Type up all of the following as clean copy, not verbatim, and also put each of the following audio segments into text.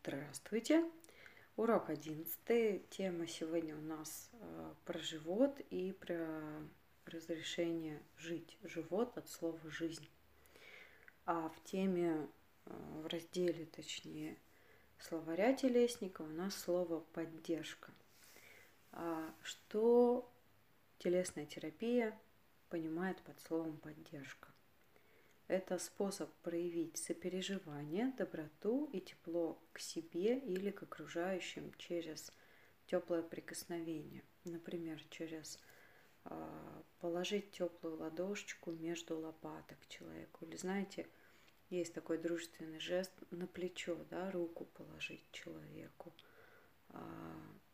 Здравствуйте! Урок 11. Тема сегодня у нас про живот и про разрешение жить. Живот от слова жизнь. А в теме, в разделе, точнее, словаря телесника у нас слово поддержка. Что телесная терапия понимает под словом поддержка? Это способ проявить сопереживание, доброту и тепло к себе или к окружающим через теплое прикосновение. Например, через положить теплую ладошечку между лопаток человеку. Или, знаете, есть такой дружественный жест на плечо, да, руку положить человеку,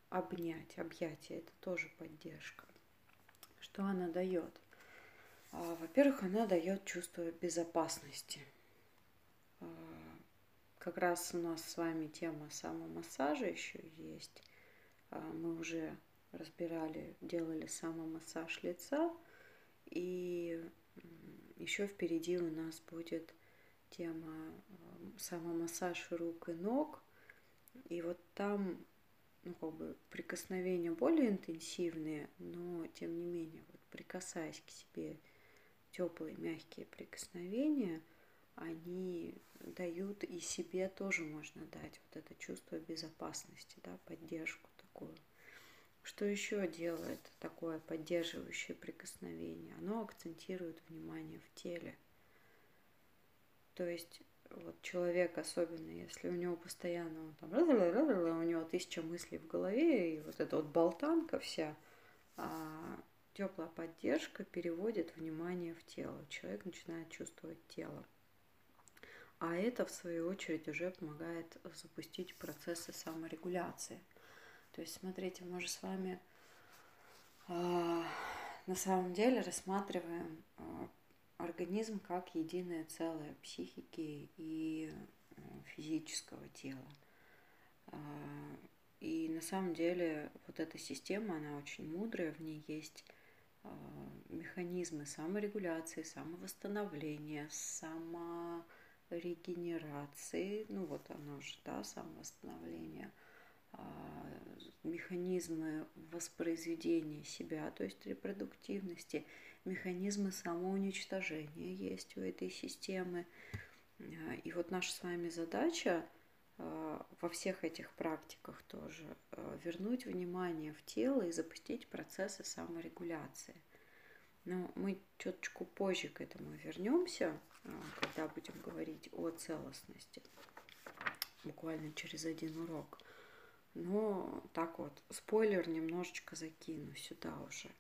обнять, объятие. Это тоже поддержка. Что она дает? Во-первых, она дает чувство безопасности. Как раз у нас с вами тема самомассажа еще есть. Мы уже разбирали, делали самомассаж лица. И еще впереди у нас будет тема самомассаж рук и ног. И вот там, ну, как бы прикосновения более интенсивные, но тем не менее, вот прикасаясь к себе, теплые, мягкие прикосновения, они дают, и себе тоже можно дать вот это чувство безопасности, да, поддержку такую. Что еще делает такое поддерживающее прикосновение? Оно акцентирует внимание в теле. То есть вот человек, особенно если у него постоянно он там, у него 1000 мыслей в голове, и вот эта вот болтанка вся, теплая поддержка переводит внимание в тело. Человек начинает чувствовать тело. А это, в свою очередь, уже помогает запустить процессы саморегуляции. То есть, смотрите, мы же с вами на самом деле рассматриваем организм как единое целое психики и физического тела. И на самом деле вот эта система, она очень мудрая, в ней есть механизмы саморегуляции, самовосстановления, саморегенерации, ну вот оно же, да, самовосстановление, механизмы воспроизведения себя, то есть репродуктивности, механизмы самоуничтожения есть у этой системы. И вот наша с вами задача во всех этих практиках тоже вернуть внимание в тело и запустить процессы саморегуляции. Но мы чуточку позже к этому вернемся, когда будем говорить о целостности, буквально через один урок. Но так вот, спойлер немножечко закину сюда уже.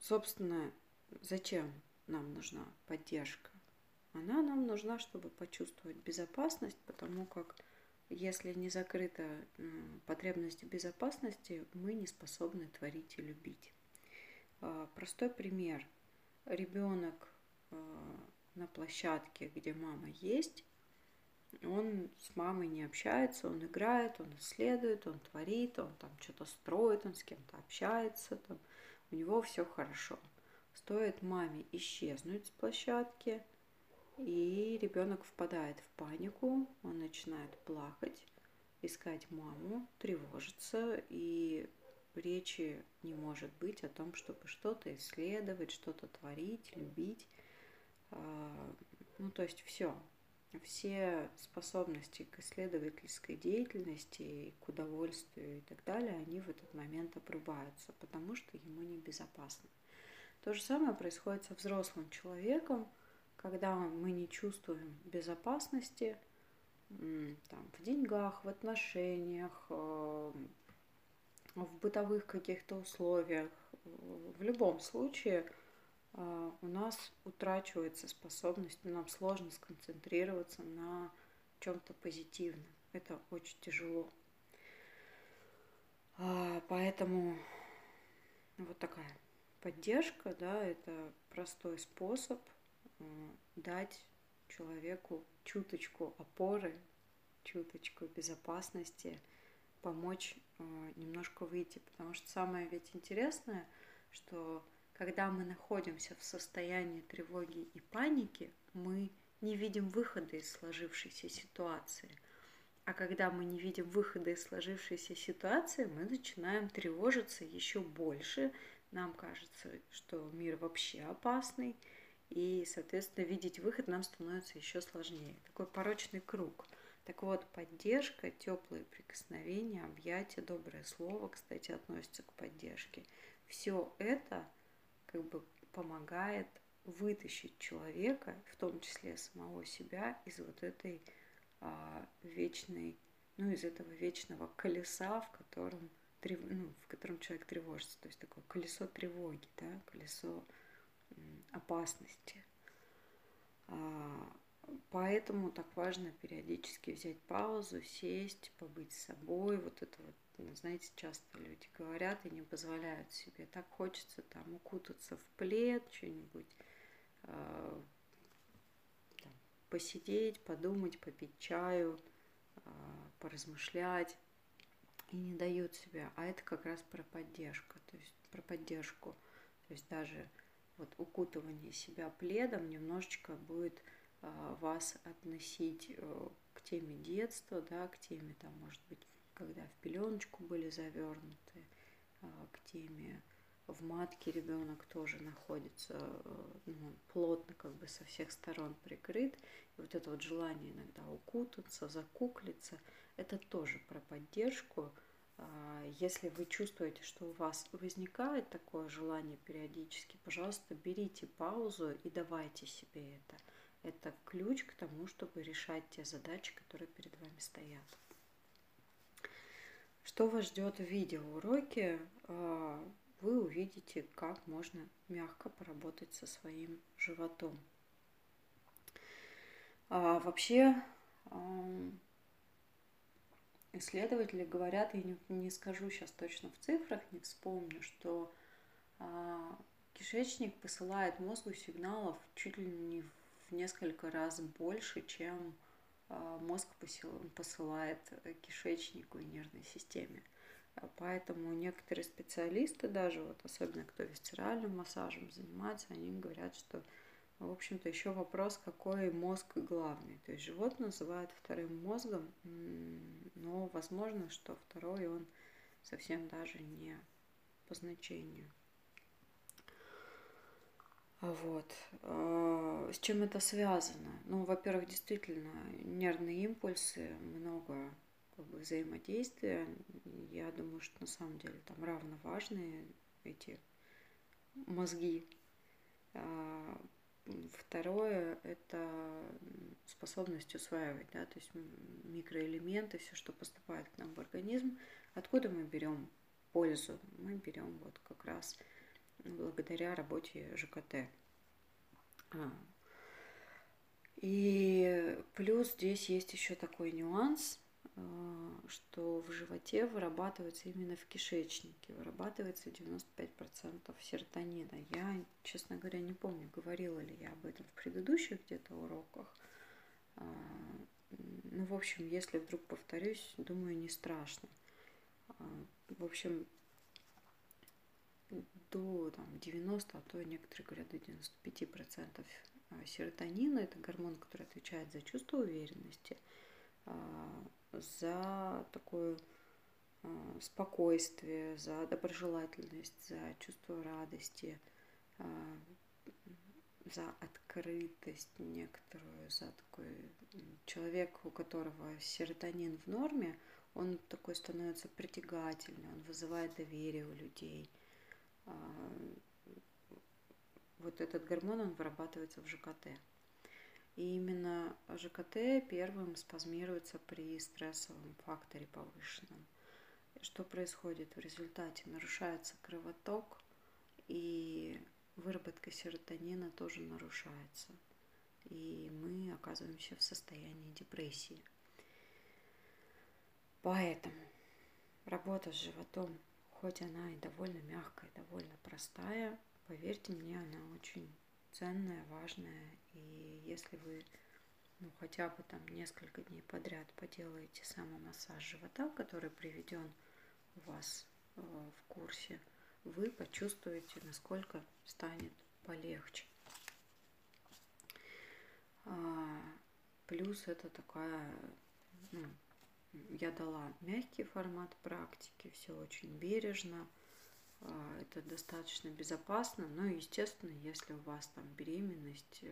Собственно, зачем нам нужна поддержка? Она нам нужна, чтобы почувствовать безопасность, потому как если не закрыта потребность в безопасности, мы не способны творить и любить. Простой пример. Ребенок на площадке, где мама есть, он с мамой не общается, он играет, он исследует, он творит, он там что-то строит, он с кем-то общается, там, у него все хорошо. Стоит маме исчезнуть с площадки, и ребенок впадает в панику, он начинает плакать, искать маму, тревожится, и речи не может быть о том, чтобы что-то исследовать, что-то творить, любить. Ну, то есть все способности к исследовательской деятельности, к удовольствию и так далее, они в этот момент обрубаются, потому что ему небезопасно. То же самое происходит со взрослым человеком. Когда мы не чувствуем безопасности там, в деньгах, в отношениях, в бытовых каких-то условиях, в любом случае у нас утрачивается способность, нам сложно сконцентрироваться на чем-то позитивном. Это очень тяжело. Поэтому вот такая поддержка, да, это простой способ дать человеку чуточку опоры, чуточку безопасности, помочь немножко выйти. Потому что самое ведь интересное, что когда мы находимся в состоянии тревоги и паники, мы не видим выхода из сложившейся ситуации. А когда мы не видим выхода из сложившейся ситуации, мы начинаем тревожиться еще больше. Нам кажется, что мир вообще опасный, и, соответственно, видеть выход нам становится еще сложнее. Такой порочный круг. Так вот, поддержка, теплые прикосновения, объятия, доброе слово, кстати, относятся к поддержке. Все это как бы помогает вытащить человека, в том числе самого себя, из вот этой вечной, из этого вечного колеса, в котором человек тревожится. То есть такое колесо тревоги, да, колесо опасности. Поэтому так важно периодически взять паузу, сесть, побыть с собой. Вот это вот, знаете, часто люди говорят и не позволяют себе. Так хочется там укутаться в плед, что-нибудь посидеть, подумать, попить чаю, поразмышлять. И не дают себя. А это как раз про поддержку. То есть про поддержку. То есть даже вот укутывание себя пледом немножечко будет вас относить к теме детства, да, к теме, там, может быть, когда в пеленочку были завернуты, к теме в матке ребенок тоже находится, плотно как бы со всех сторон прикрыт. И вот это вот желание иногда укутаться, закуклиться, это тоже про поддержку. Если вы чувствуете, что у вас возникает такое желание периодически, пожалуйста, берите паузу и давайте себе это. Это ключ к тому, чтобы решать те задачи, которые перед вами стоят. Что вас ждет в видеоуроке? Вы увидите, как можно мягко поработать со своим животом. Вообще, исследователи говорят, я не скажу сейчас точно в цифрах, не вспомню, что кишечник посылает мозгу сигналов чуть ли не в несколько раз больше, чем мозг посылает кишечнику и нервной системе. Поэтому некоторые специалисты, даже вот особенно кто висцеральным массажем занимается, они говорят, что, в общем-то, еще вопрос, какой мозг главный. То есть живот называют вторым мозгом, но возможно, что второй он совсем даже не по значению. Вот. С чем это связано? Ну, во-первых, действительно, нервные импульсы, много как бы взаимодействия. Я думаю, что на самом деле там равноважные эти мозги. Второе – это способность усваивать, да, то есть микроэлементы, все, что поступает к нам в организм. Откуда мы берем пользу? Мы берем вот как раз благодаря работе ЖКТ. И плюс здесь есть еще такой нюанс, что в животе вырабатывается именно в кишечнике, вырабатывается 95% серотонина. Я, честно говоря, не помню, говорила ли я об этом в предыдущих где-то уроках. Ну, в общем, если вдруг повторюсь, думаю, не страшно. В общем, до 90, а то некоторые говорят до 95% серотонина. Это гормон, который отвечает за чувство уверенности, за такое спокойствие, за доброжелательность, за чувство радости, за открытость некоторую, за такой человек, у которого серотонин в норме, он такой становится притягательный, он вызывает доверие у людей. Вот этот гормон, он вырабатывается в ЖКТ. И именно ЖКТ первым спазмируется при стрессовом факторе повышенном. Что происходит в результате? Нарушается кровоток, и выработка серотонина тоже нарушается. И мы оказываемся в состоянии депрессии. Поэтому работа с животом, хоть она и довольно мягкая, довольно простая, поверьте мне, она очень ценная, важная. И если вы хотя бы там несколько дней подряд поделаете самомассаж живота, который приведен у вас в курсе, вы почувствуете, насколько станет полегче. Плюс это такая, ну, я дала мягкий формат практики, все очень бережно, это достаточно безопасно. Но, естественно, если у вас там беременность,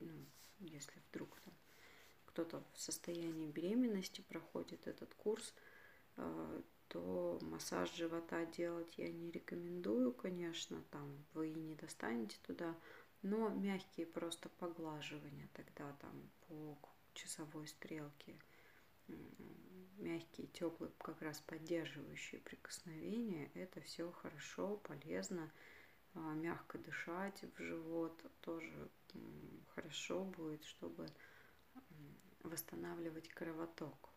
ну, если вдруг там кто-то в состоянии беременности проходит этот курс, то массаж живота делать я не рекомендую, конечно, там вы и не достанете туда, но мягкие просто поглаживания тогда там по часовой стрелке, мягкие, теплые, как раз поддерживающие прикосновения, это все хорошо, полезно. Мягко дышать в живот тоже хорошо будет, чтобы восстанавливать кровоток.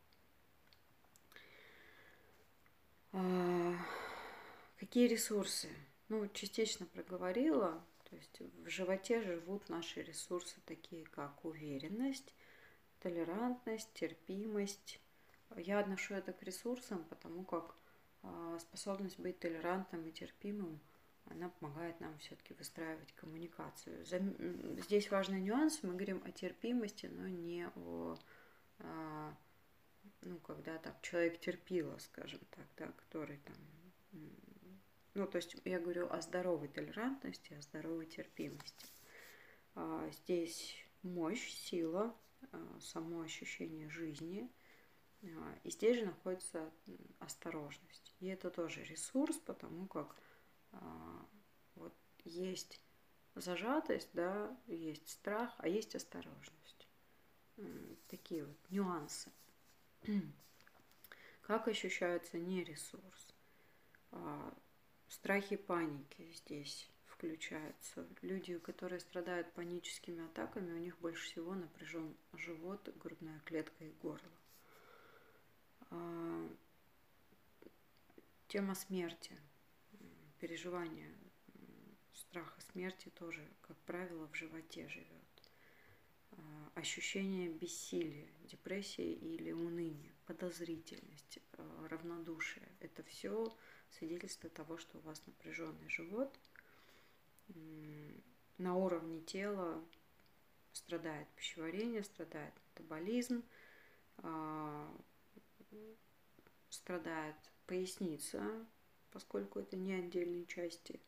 Какие ресурсы? Ну, частично проговорила. То есть в животе живут наши ресурсы, такие как уверенность, толерантность, терпимость. Я отношу это к ресурсам, потому как способность быть толерантным и терпимым, она помогает нам все-таки выстраивать коммуникацию. Здесь важный нюанс, мы говорим о терпимости, но не о, ну, когда там человек терпила, скажем так, да, который там, ну, то есть я говорю о здоровой толерантности, о здоровой терпимости. Здесь мощь, сила, само ощущение жизни. И здесь же находится осторожность. И это тоже ресурс, потому как вот есть зажатость, да, есть страх, а есть осторожность. Такие вот нюансы. Как ощущается нересурс? Страхи и паники здесь включаются. Люди, которые страдают паническими атаками, у них больше всего напряжен живот, грудная клетка и горло. Тема смерти, переживание страха смерти тоже, как правило, в животе живет. Ощущение бессилия, депрессии или уныния, подозрительность, равнодушие. Это все свидетельство того, что у вас напряженный живот. На уровне тела страдает пищеварение, страдает метаболизм, страдает поясница, поскольку это не отдельные части.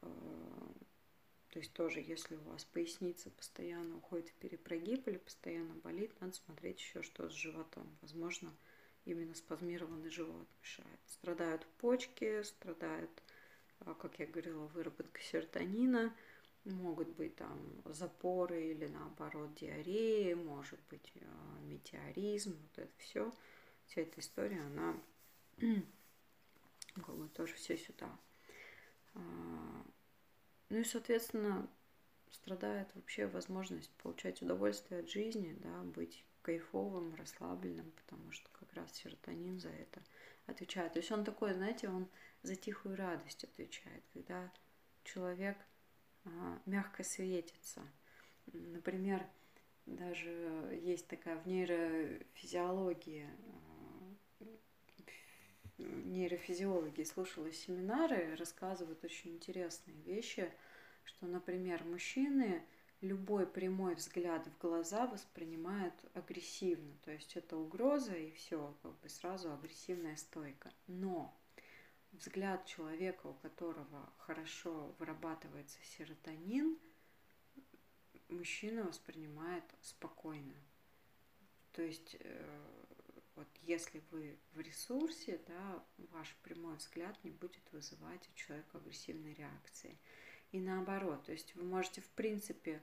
То есть тоже, если у вас поясница постоянно уходит в перепрогиб или постоянно болит, надо смотреть еще, что с животом. Возможно, именно спазмированный живот мешает. Страдают почки, страдает, как я говорила, выработка серотонина. Могут быть там запоры или наоборот диареи, может быть метеоризм, вот это все. Вся эта история, она как бы тоже все сюда. Ну и, соответственно, страдает вообще возможность получать удовольствие от жизни, да, быть кайфовым, расслабленным, потому что как раз серотонин за это отвечает. То есть он такой, знаете, он за тихую радость отвечает, когда человек мягко светится. Например, даже есть такая в нейрофизиологии, нейрофизиологи, слушала семинары, рассказывают очень интересные вещи, что, например, мужчины любой прямой взгляд в глаза воспринимают агрессивно, то есть это угроза и все, как бы сразу агрессивная стойка. Но взгляд человека, у которого хорошо вырабатывается серотонин, мужчина воспринимает спокойно. То есть вот если вы в ресурсе, да, ваш прямой взгляд не будет вызывать у человека агрессивной реакции. И наоборот, то есть вы можете в принципе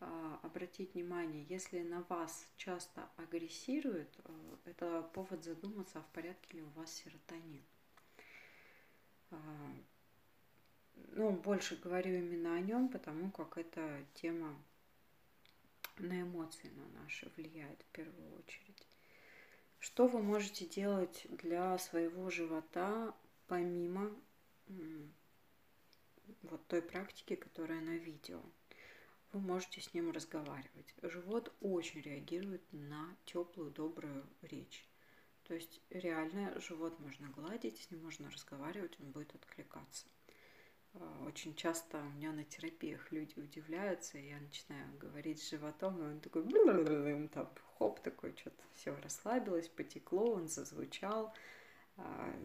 обратить внимание, если на вас часто агрессируют, это повод задуматься, а в порядке ли у вас серотонин. Ну, больше говорю именно о нем, потому как эта тема на эмоции на наши влияет в первую очередь. Что вы можете делать для своего живота, помимо вот той практики, которая на видео? Вы можете с ним разговаривать. Живот очень реагирует на теплую, добрую речь. То есть реально живот можно гладить, с ним можно разговаривать, он будет откликаться. Очень часто у меня на терапиях люди удивляются, и я начинаю говорить с животом, и он такой, там, хоп, такой, что-то все расслабилось, потекло, он зазвучал,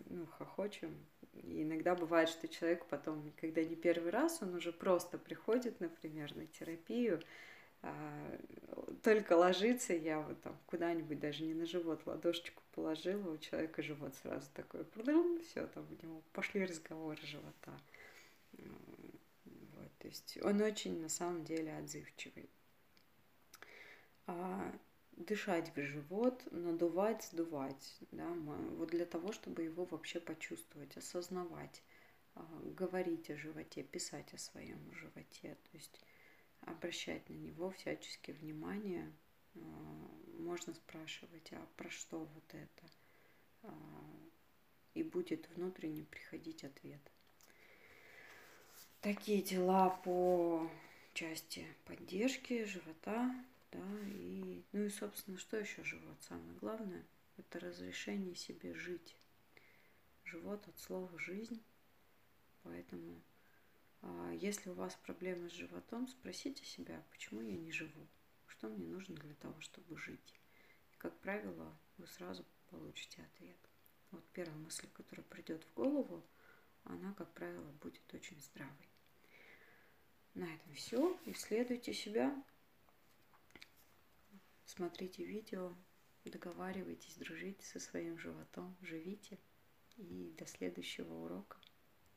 ну, хохочем. И иногда бывает, что человек потом, когда не первый раз, он уже просто приходит, например, на терапию, только ложится, я вот там куда-нибудь даже не на живот, ладошечку положила, у человека живот сразу такой, все, там у него пошли разговоры живота. Вот, то есть он очень на самом деле отзывчивый. Дышать в живот, надувать, сдувать, да, вот для того, чтобы его вообще почувствовать, осознавать, говорить о животе, писать о своем животе, то есть обращать на него всячески внимание. Можно спрашивать, а про что вот это? И будет внутренне приходить ответ. Такие дела по части поддержки живота, да, и, ну и, собственно, что еще живот? Самое главное – это разрешение себе жить. Живот от слова «жизнь», поэтому, если у вас проблемы с животом, спросите себя, почему я не живу, что мне нужно для того, чтобы жить. И, как правило, вы сразу получите ответ. Вот первая мысль, которая придет в голову, она, как правило, будет очень здравой. На этом все. Исследуйте себя, смотрите видео, договаривайтесь, дружите со своим животом, живите. И до следующего урока.